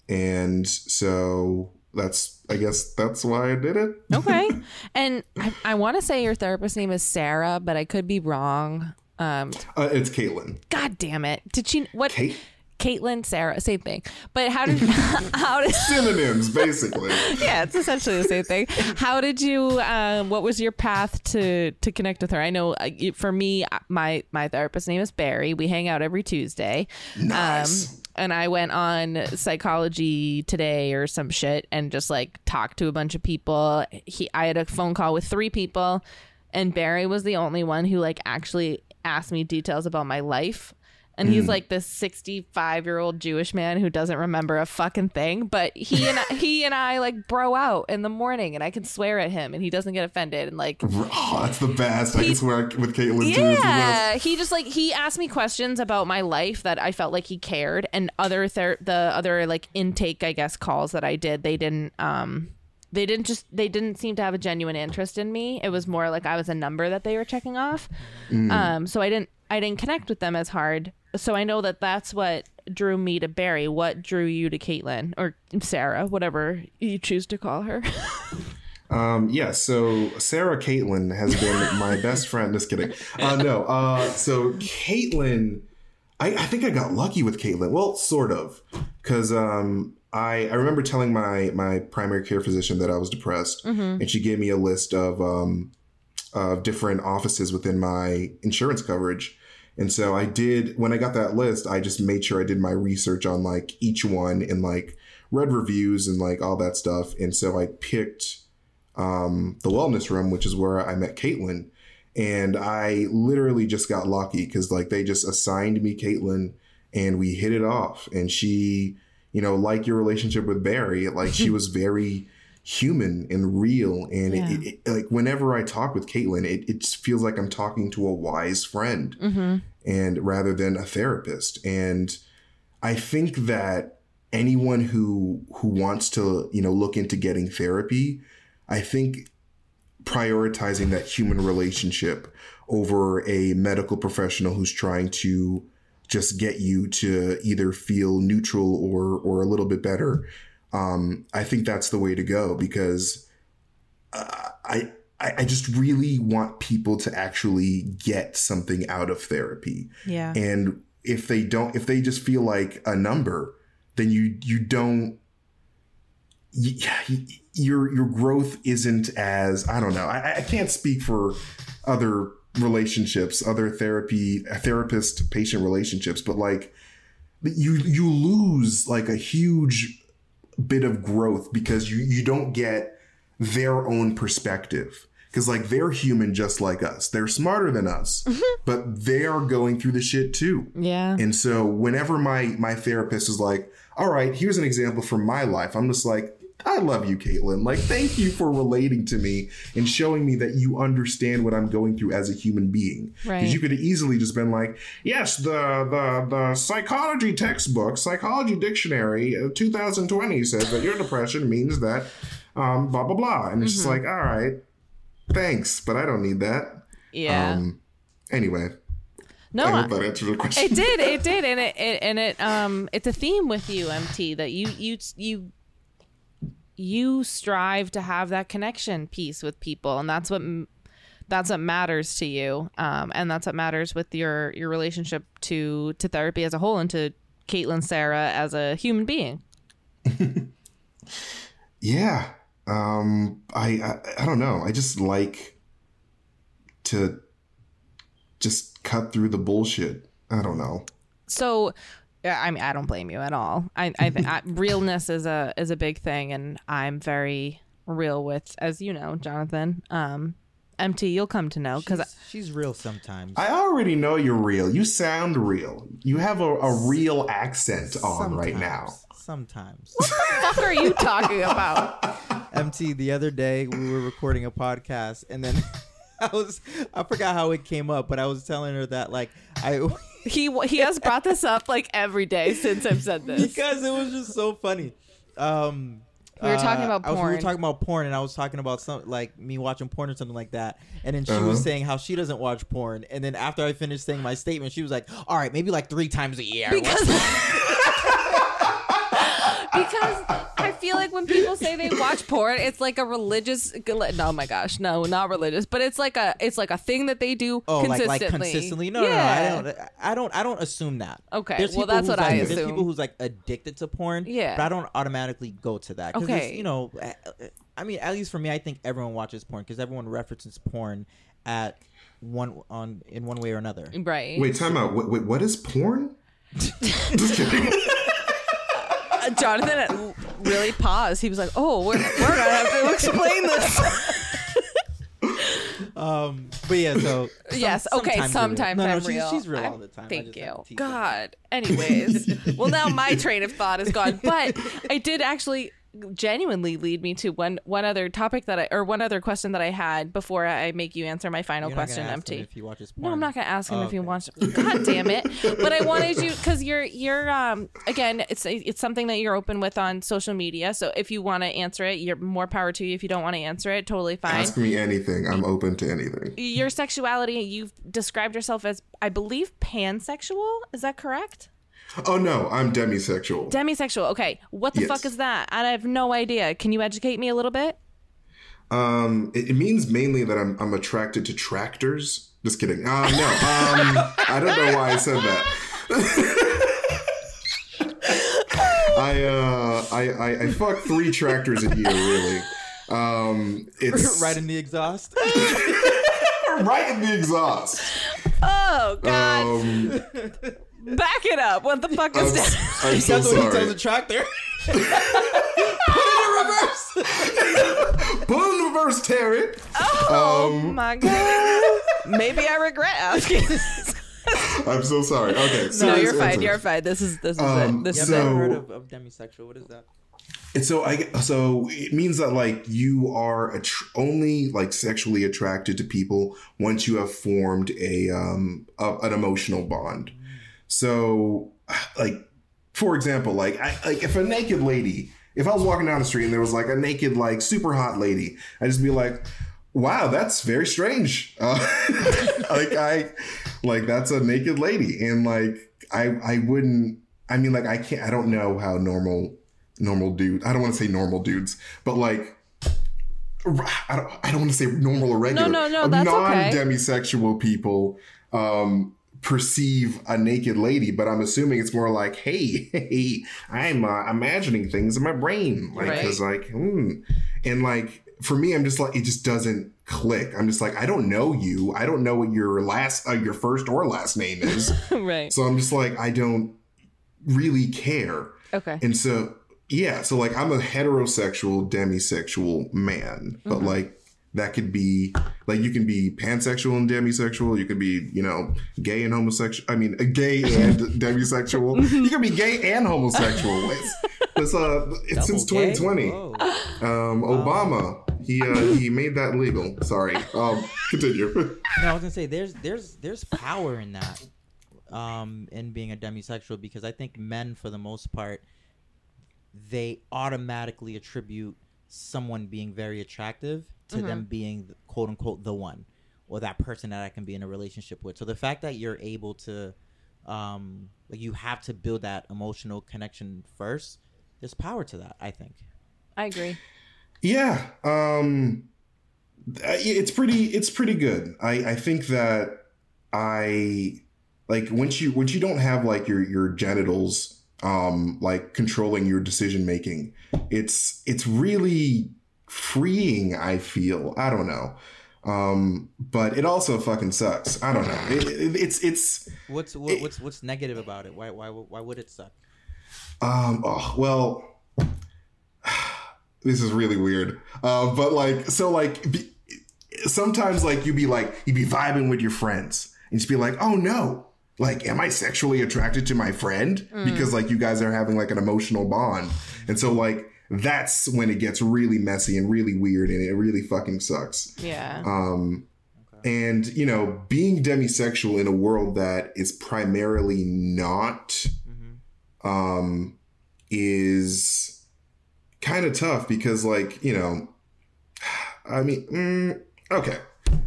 and so that's, I guess that's why I did it. Okay. And I, I want to say your therapist's name is Sarah, but I could be wrong. Um, uh, it's Caitlin. God damn it. Did she, what? Kate? Caitlin, Sarah, same thing. But how did how did synonyms basically? Yeah, it's essentially the same thing. How did you? Um, what was your path to to connect with her? I know uh, for me, my my therapist's name is Barry. We hang out every Tuesday. Nice. Um, and I went on Psychology Today or some shit and just like talked to a bunch of people. He, I had a phone call with three people, and Barry was the only one who like actually asked me details about my life. And he's like this sixty-five-year-old Jewish man who doesn't remember a fucking thing. But he and I, he and I like bro out in the morning, and I can swear at him, and he doesn't get offended. And like, oh, that's the best. He, I can swear with Caitlin. Yeah, too. He just like he asked me questions about my life that I felt like he cared, and other ther- the other like intake, I guess, calls that I did, they didn't. Um, They didn't just they didn't seem to have a genuine interest in me. It was more like I was a number that they were checking off. Mm. Um, so I didn't I didn't connect with them as hard. So I know that that's what drew me to Barry. What drew you to Caitlin or Sarah, whatever you choose to call her? um, yeah. So Sarah Caitlin has been my best friend. Just kidding. Uh, no. Uh, so Caitlin, I, I think I got lucky with Caitlin. Well, sort of, because. Um, I, I remember telling my my primary care physician that I was depressed, mm-hmm. and she gave me a list of um, of different offices within my insurance coverage. And so I did, when I got that list, I just made sure I did my research on like each one and like read reviews and like all that stuff. And so I picked um, The Wellness Room, which is where I met Caitlin. And I literally just got lucky because like they just assigned me Caitlin and we hit it off. And she... You know, like your relationship with Barry, like she was very human and real. And yeah. it, it, it, like whenever I talk with Caitlin, it, it feels like I'm talking to a wise friend, mm-hmm. and rather than a therapist. And I think that anyone who who wants to, you know, look into getting therapy, I think prioritizing that human relationship over a medical professional who's trying to just get you to either feel neutral or or a little bit better. Um, I think that's the way to go because uh, I I just really want people to actually get something out of therapy. Yeah. And if they don't, if they just feel like a number, then you you don't. You, your your growth isn't as I don't know. I, I can't speak for other. relationships, other therapy, therapist patient relationships, but like you you lose like a huge bit of growth because you you don't get their own perspective, because like they're human just like us, they're smarter than us, mm-hmm. but they are going through the shit too. Yeah. And so whenever my my therapist is like, all right, here's an example from my life, I'm just like, I love you, Caitlin. Like, thank you for relating to me and showing me that you understand what I'm going through as a human being. Right. Because you could have easily just been like, yes, the the the psychology textbook, Psychology Dictionary, two thousand twenty says that your depression means that um, blah, blah, blah. And it's mm-hmm. just like, all right, thanks, but I don't need that. Yeah. Um, anyway. No, I hope that answered the question. It did. It did. And it, it and it um it's a theme with you, M T, that you you you. you strive to have that connection piece with people, and that's what that's what matters to you, um and that's what matters with your your relationship to to therapy as a whole and to Caitlin Sarah as a human being. Yeah. um I, I I don't know, I just like to just cut through the bullshit. I don't know. So I mean, I don't blame you at all. I, I, I realness is a is a big thing, and I'm very real with, as you know, Jonathan. Um, M T, you'll come to know because she's, she's real sometimes. I already know you're real. You sound real. You have a, a real accent on sometimes. Right now. Sometimes. What the fuck are you talking about? M T, the other day we were recording a podcast, and then I was I forgot how it came up, but I was telling her that like I he he has brought this up like every day since I've said this because it was just so funny. Um, we were talking about uh, porn. I was, we were talking about porn, and I was talking about some like me watching porn or something like that. And then she uh-huh. was saying how she doesn't watch porn. And then after I finished saying my statement, she was like, "All right, maybe like three times a year." Because because I feel like when people say they watch porn, it's like a religious. No, my gosh, no, not religious, but it's like a it's like a thing that they do oh, consistently. Like, like consistently. No, yeah. no, no, I don't, I don't, I don't assume that. Okay, there's well, that's what like, I assume. There's people who's like addicted to porn. Yeah, but I don't automatically go to that. Okay, you know, I mean, at least for me, I think everyone watches porn because everyone references porn at one on in one way or another. Right. Wait, time out. Wait, wait what is porn? Just kidding. Jonathan really paused. He was like, "Oh, we're, we're gonna have to explain this." um, but yeah, so some, yes, okay, sometimes no, no, I'm she's, real. She's real I'm, all the time. Thank you, God. Her. Anyways, well, now my train of thought is gone, but it did actually genuinely lead me to one one other topic that I or one other question that I had before I make you answer my final You're question. Not ask M T, him if he watches porn. No, I'm not gonna ask him oh, if okay. he watches. God damn it! But I wanted you because you're you're um again it's it's something that you're open with on social media. So if you want to answer it, you're more power to you. If you don't want to answer it, totally fine. Ask me anything. I'm open to anything. Your sexuality. You've described yourself as, I believe, pansexual. Is that correct? Oh, no, I'm demisexual. Demisexual. Okay. What the yes. fuck is that? I have no idea. Can you educate me a little bit? Um, it, it means mainly that I'm I'm attracted to tractors. Just kidding. Uh, no, um, I don't know why I said that. I, uh, I, I, I fuck three tractors a year, really. Um, it's right in the exhaust? Right in the exhaust. Oh, God. Um, back it up. What the fuck is this? I'm, I'm so That's sorry. That's what he tells the tractor. Put it in reverse. Put it in reverse, Terry. Oh, um, my God. Maybe I regret asking this. I'm so sorry. Okay. So no, you're fine. Answer. You're fine. This is this is um, it. This is it. I've heard of, of demisexual. What is that? And so I so it means that like you are att- only like sexually attracted to people once you have formed a um a, an emotional bond. So, like, for example, like, I, like if a naked lady, if I was walking down the street and there was like a naked, like super hot lady, I'd just be like, wow, that's very strange. Uh, like I, like that's a naked lady. And like, I, I wouldn't, I mean, like, I can't, I don't know how normal, normal dude, I don't want to say normal dudes, but like, I don't, I don't want to say normal or regular. No, no, no, that's okay. Non-demisexual people, um, perceive a naked lady, but I'm assuming it's more like, hey, hey, I'm uh, imagining things in my brain, like, because right. like, mm. and like for me, I'm just like, it just doesn't click. I'm just like, I don't know you. I don't know what your last, uh, your first or last name is. Right. So I'm just like, I don't really care. Okay. And so yeah, so like I'm a heterosexual, demisexual man, but mm-hmm. like. That could be like you can be pansexual and demisexual. You could be, you know, gay and homosexual. I mean, gay and demisexual. You can be gay and homosexual. It's, it's, uh, it's since twenty twenty. Um, Obama, uh, he uh, he made that legal. Sorry. Um, continue. No, I was gonna say there's there's there's power in that, um, in being a demisexual because I think men, for the most part, they automatically attribute someone being very attractive to mm-hmm. them being quote unquote the one or that person that I can be in a relationship with. So the fact that you're able to um like you have to build that emotional connection first, there's power to that. I think I agree. Yeah. Um it's pretty it's pretty good. I I think that I like once you once you don't have like your your genitals um like controlling your decision making, it's it's really freeing, I feel. I don't know, um, but it also fucking sucks. I don't know. It, it, it's it's what's what, it, what's what's negative about it? Why why why would it suck? Um. Oh, well, this is really weird. Uh, but like, so like, be, sometimes like you be like you be vibing with your friends and just be like, oh no, like, am I sexually attracted to my friend? Mm. Because, like, you guys are having, like, an emotional bond. And so, like, that's when it gets really messy and really weird and it really fucking sucks. Yeah. Um, okay. And, you know, being demisexual in a world that is primarily not mm-hmm. um, is kind of tough because, like, you know, I mean, mm, okay.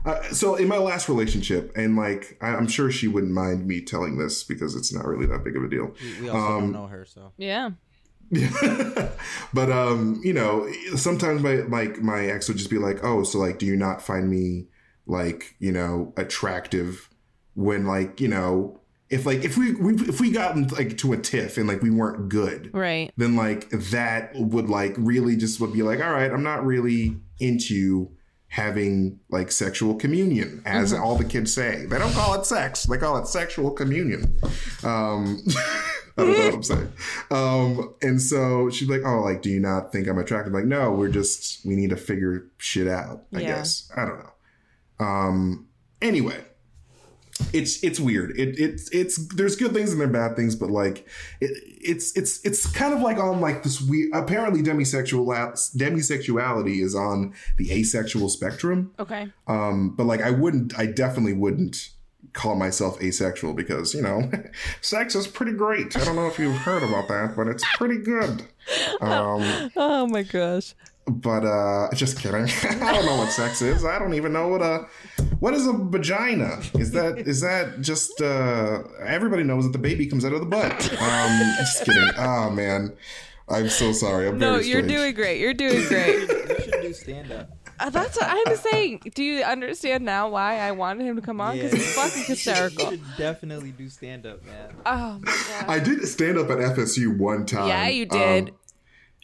Uh, so in my last relationship, and like I, I'm sure she wouldn't mind me telling this because it's not really that big of a deal. We, we also um, don't know her, so yeah. But um, you know, sometimes my like my ex would just be like, "Oh, so like, do you not find me like you know attractive?" When like you know, if like if we, we if we got like to a tiff and like we weren't good, right? Then like that would like really just would be like, "All right, I'm not really into having like sexual communion," as mm-hmm. all the kids say. They don't call it sex, they call it sexual communion. Um, I don't know what I'm saying. Um, and so she's like, "Oh, like, do you not think I'm attractive?" Like, no, we're just, we need to figure shit out, I yeah. guess. I don't know. Um, anyway, it's, it's weird. It, it, it's, there's good things and there are bad things, but like, it, it's, it's, it's kind of like on like this weird, apparently demisexual, demisexuality is on the asexual spectrum. Okay. Um, but like, I wouldn't, I definitely wouldn't call myself asexual because, you know, sex is pretty great. I don't know if you've heard about that, but it's pretty good. Um, oh my gosh. But uh just kidding. I don't know what sex is. I don't even know what a what is a vagina. Is that is that just uh everybody knows that the baby comes out of the butt. Um just kidding. Oh man. I'm so sorry. I'm no, very you're strange. doing great. You're doing great. You should do stand up. Uh, that's what I'm saying. Do you understand now why I wanted him to come on? Because yeah. he's fucking hysterical. You should definitely do stand up, man. Oh my god. I did stand up at F S U one time. Yeah, you did. Um,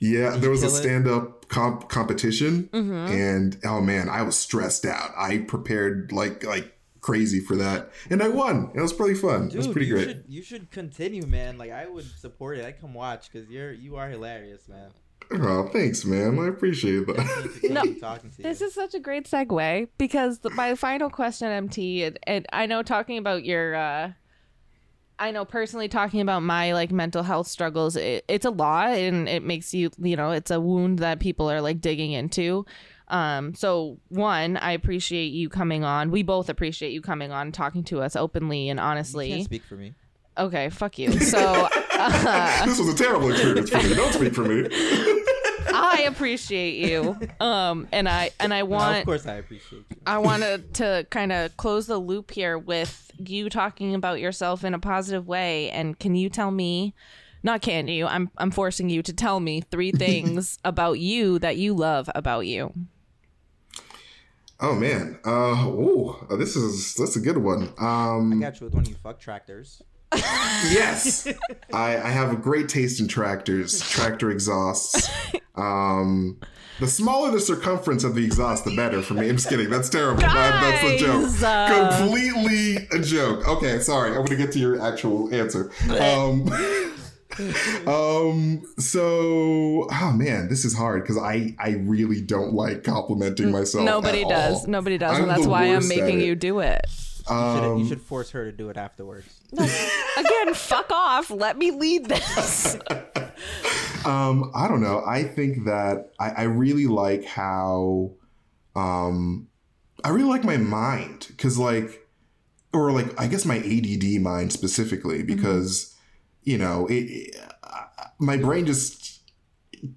Yeah, there was a stand-up comp- competition, mm-hmm. and oh man, I was stressed out. I prepared like like crazy for that, and I won. It was pretty fun. Dude, it was pretty you great. Should, you should continue, man. Like I would support it. I come watch because you're you are hilarious, man. Oh, thanks, man. I appreciate that. No, this is such a great segue because the, my final question, M T, and, and I know talking about your. Uh, I know personally talking about my like mental health struggles, it, it's a lot and it makes you, you know, it's a wound that people are like digging into. Um, so one, I appreciate you coming on. We both appreciate you coming on, talking to us openly and honestly. You can't speak for me. Okay. Fuck you. So uh, this was a terrible experience for me. Don't speak for me. I appreciate you. Um, and I, and I want, no, of course I appreciate you. I wanted to kind of close the loop here with, you talking about yourself in a positive way, and can you tell me not can you I'm I'm forcing you to tell me three things about you that you love about you. Oh man. Uh oh, this is that's a good one. Um I got you with one of you fuck tractors. Yes. I I have a great taste in tractors, tractor exhausts. Um The smaller the circumference of the exhaust, the better for me. I'm just kidding. That's terrible. That, that's a joke. Uh... Completely a joke. Okay, sorry. I'm going to get to your actual answer. Um, um, so, oh, man, this is hard because I, I really don't like complimenting myself. Nobody does. All. Nobody does. I'm and that's why I'm making you do it. Um, you, should, you should force her to do it afterwards. Again, fuck off. Let me lead this. Um, I don't know. I think that I, I really like how, um, I really like my mind because like, or like, I guess my A D D mind specifically because, mm-hmm. you know, it, it, my brain just,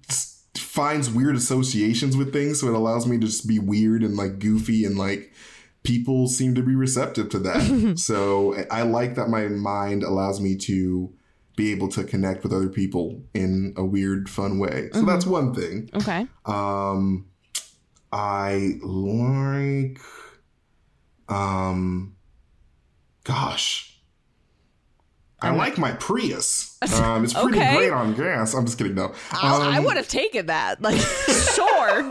just finds weird associations with things. So it allows me to just be weird and like goofy and like people seem to be receptive to that. So I like that my mind allows me to be able to connect with other people in a weird, fun way. So mm-hmm. that's one thing. Okay. Um, I like, um, gosh, I I'm like, like my Prius. Um, it's pretty okay. great on gas. I'm just kidding. No, um, I would have taken that. Like, sure.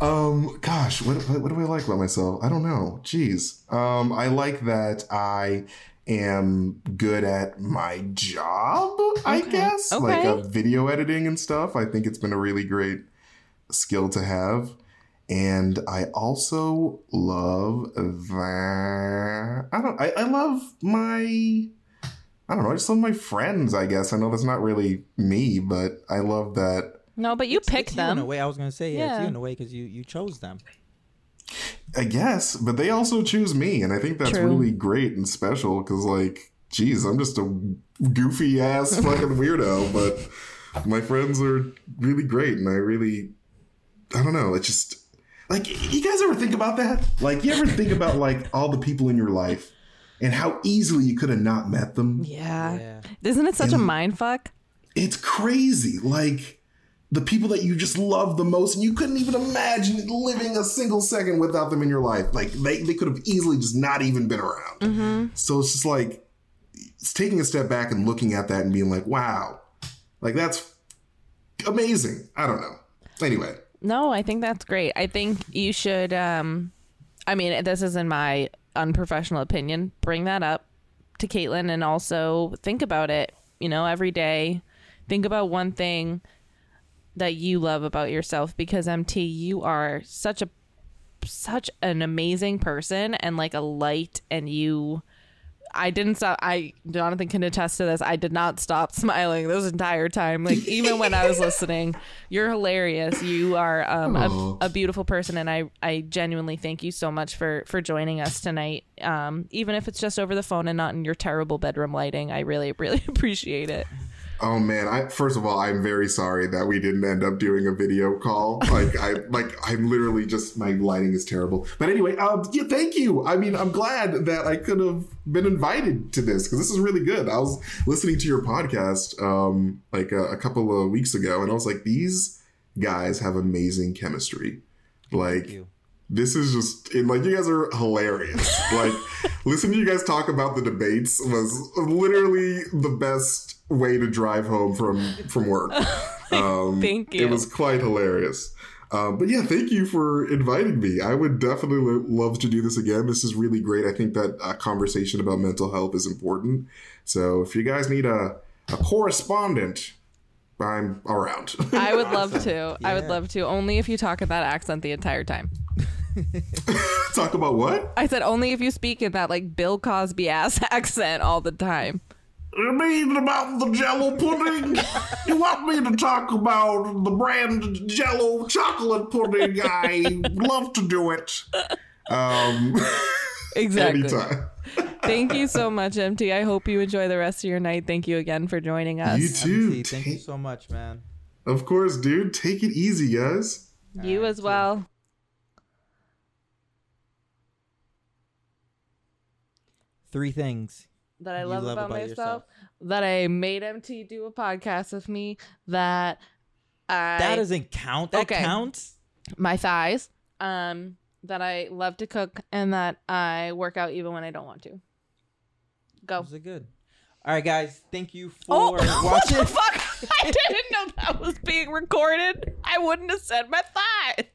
Um, gosh, what, what what do I like about myself? I don't know. Jeez. Um, I like that I. am good at my job, okay. I guess, okay. like uh, video editing and stuff. I think it's been a really great skill to have. And I also love that I don't. I, I love my. I don't know. I just love my friends, I guess. I know that's not really me, but I love that. No, but you it's, picked it's them. You in a way, I was going to say, yeah, yeah, it's you in a way because you, you chose them. I guess, but they also choose me, and I think that's True. really great and special because, like, geez, I'm just a goofy-ass fucking weirdo, but my friends are really great, and I really, I don't know, it's just, like, you guys ever think about that? Like, you ever think about, like, all the people in your life and how easily you could have not met them? Yeah. yeah. Isn't it such and a mind fuck? It's crazy, like... The people that you just love the most and you couldn't even imagine living a single second without them in your life. Like they, they could have easily just not even been around. Mm-hmm. So it's just like, it's taking a step back and looking at that and being like, wow, like that's amazing. I don't know. Anyway. No, I think that's great. I think you should, um, I mean, this is in my unprofessional opinion, bring that up to Caitlin and also think about it, you know, every day. Think about one thing that you love about yourself, because M T, you are such a such an amazing person and like a light, and you I didn't stop I Jonathan can attest to this. I did not stop smiling this entire time, like even when I was listening. You're hilarious. You are um a, a beautiful person, and I I genuinely thank you so much for for joining us tonight, um even if it's just over the phone and not in your terrible bedroom lighting. I really really appreciate it. Oh man, I first of all, I'm very sorry that we didn't end up doing a video call. Like I like I'm literally just my lighting is terrible. But anyway, um yeah, thank you. I mean, I'm glad that I could have been invited to this because this is really good. I was listening to your podcast um like a, a couple of weeks ago, and I was like, these guys have amazing chemistry. Like this is just and like you guys are hilarious. Like listening to you guys talk about the debates was literally the best way to drive home from from work. Um thank you. It was quite hilarious. Um but yeah, thank you for inviting me. I would definitely lo- love to do this again. This is really great. I think that a conversation about mental health is important, so if you guys need a a correspondent, I'm around. I would love to. Yeah. I would love to, only if you talk in that accent the entire time. Talk about what? I said only if you speak in that like Bill Cosby ass accent all the time. You mean about the Jell-O pudding? You want me to talk about the brand Jell-O chocolate pudding? I love to do it. Um, exactly. Anytime. Thank you so much, M T. I hope you enjoy the rest of your night. Thank you again for joining us. You too. M T, thank you so much, man. Of course, dude. Take it easy, guys. You right, as well. Too. Three things. That I love, love about, about myself, yourself. That I made M T do a podcast with me, that I... That doesn't count. That okay. counts? My thighs, um, that I love to cook, and that I work out even when I don't want to. Go. Those are good. All right, guys. Thank you for oh, watching. What the fuck? I didn't know that was being recorded. I wouldn't have said my thighs.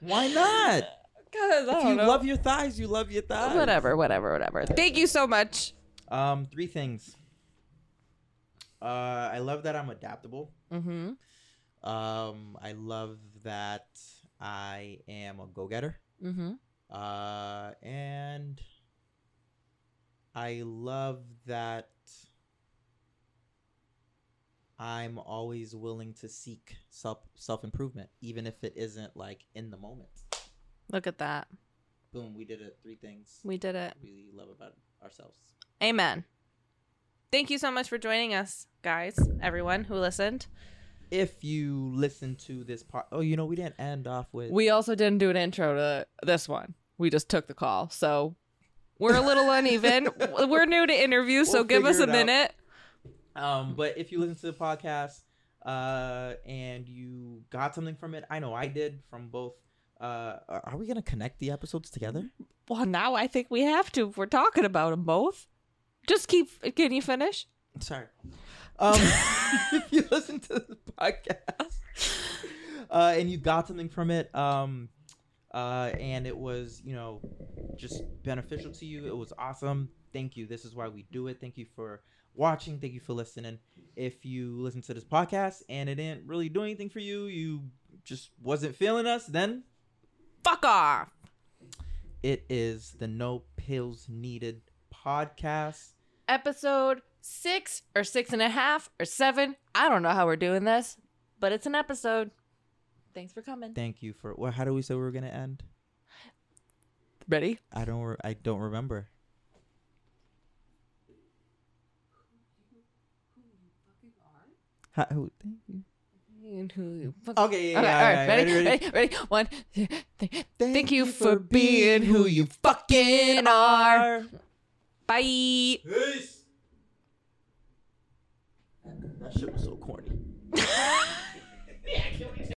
Why not? Because I if don't you know. love your thighs, you love your thighs. Whatever, whatever, whatever. Thank you so much. Um, three things. Uh, I love that I'm adaptable. Mm-hmm. Um, I love that I am a go-getter. Mm-hmm. Uh, and I love that I'm always willing to seek self self-improvement, even if it isn't like in the moment. Look at that. Boom, we did it. Three things. We did it. We love about ourselves. Amen. Thank you so much for joining us, guys, everyone who listened. If you listen to this part, oh, you know, we didn't end off with. We also didn't do an intro to this one. We just took the call. So we're a little uneven. We're new to interviews, we'll so give us a minute. Out. Um, But if you listen to the podcast uh, and you got something from it, I know I did from both. Uh, are we going to connect the episodes together? Well, now I think we have to. If we're talking about them both. Just keep... Can you finish? Sorry. Um, if you listen to the podcast uh, and you got something from it um, uh, and it was, you know, just beneficial to you, it was awesome. Thank you. This is why we do it. Thank you for watching. Thank you for listening. If you listen to this podcast and it didn't really do anything for you, you just wasn't feeling us, then... Fuck off. It is the No Pills Pills Needed podcast. Episode six or six and a half or seven. I don't know how we're doing this, but it's an episode. Thanks for coming. Thank you for... Well, how do we say we were going to end? Ready? I don't re- I don't remember. How, who, thank you. Okay, yeah, okay, yeah, all right, right, ready, ready, ready, ready, one, two, three. Thank, Thank you, you for being who you fucking are. are. Bye. Peace. That shit was so corny.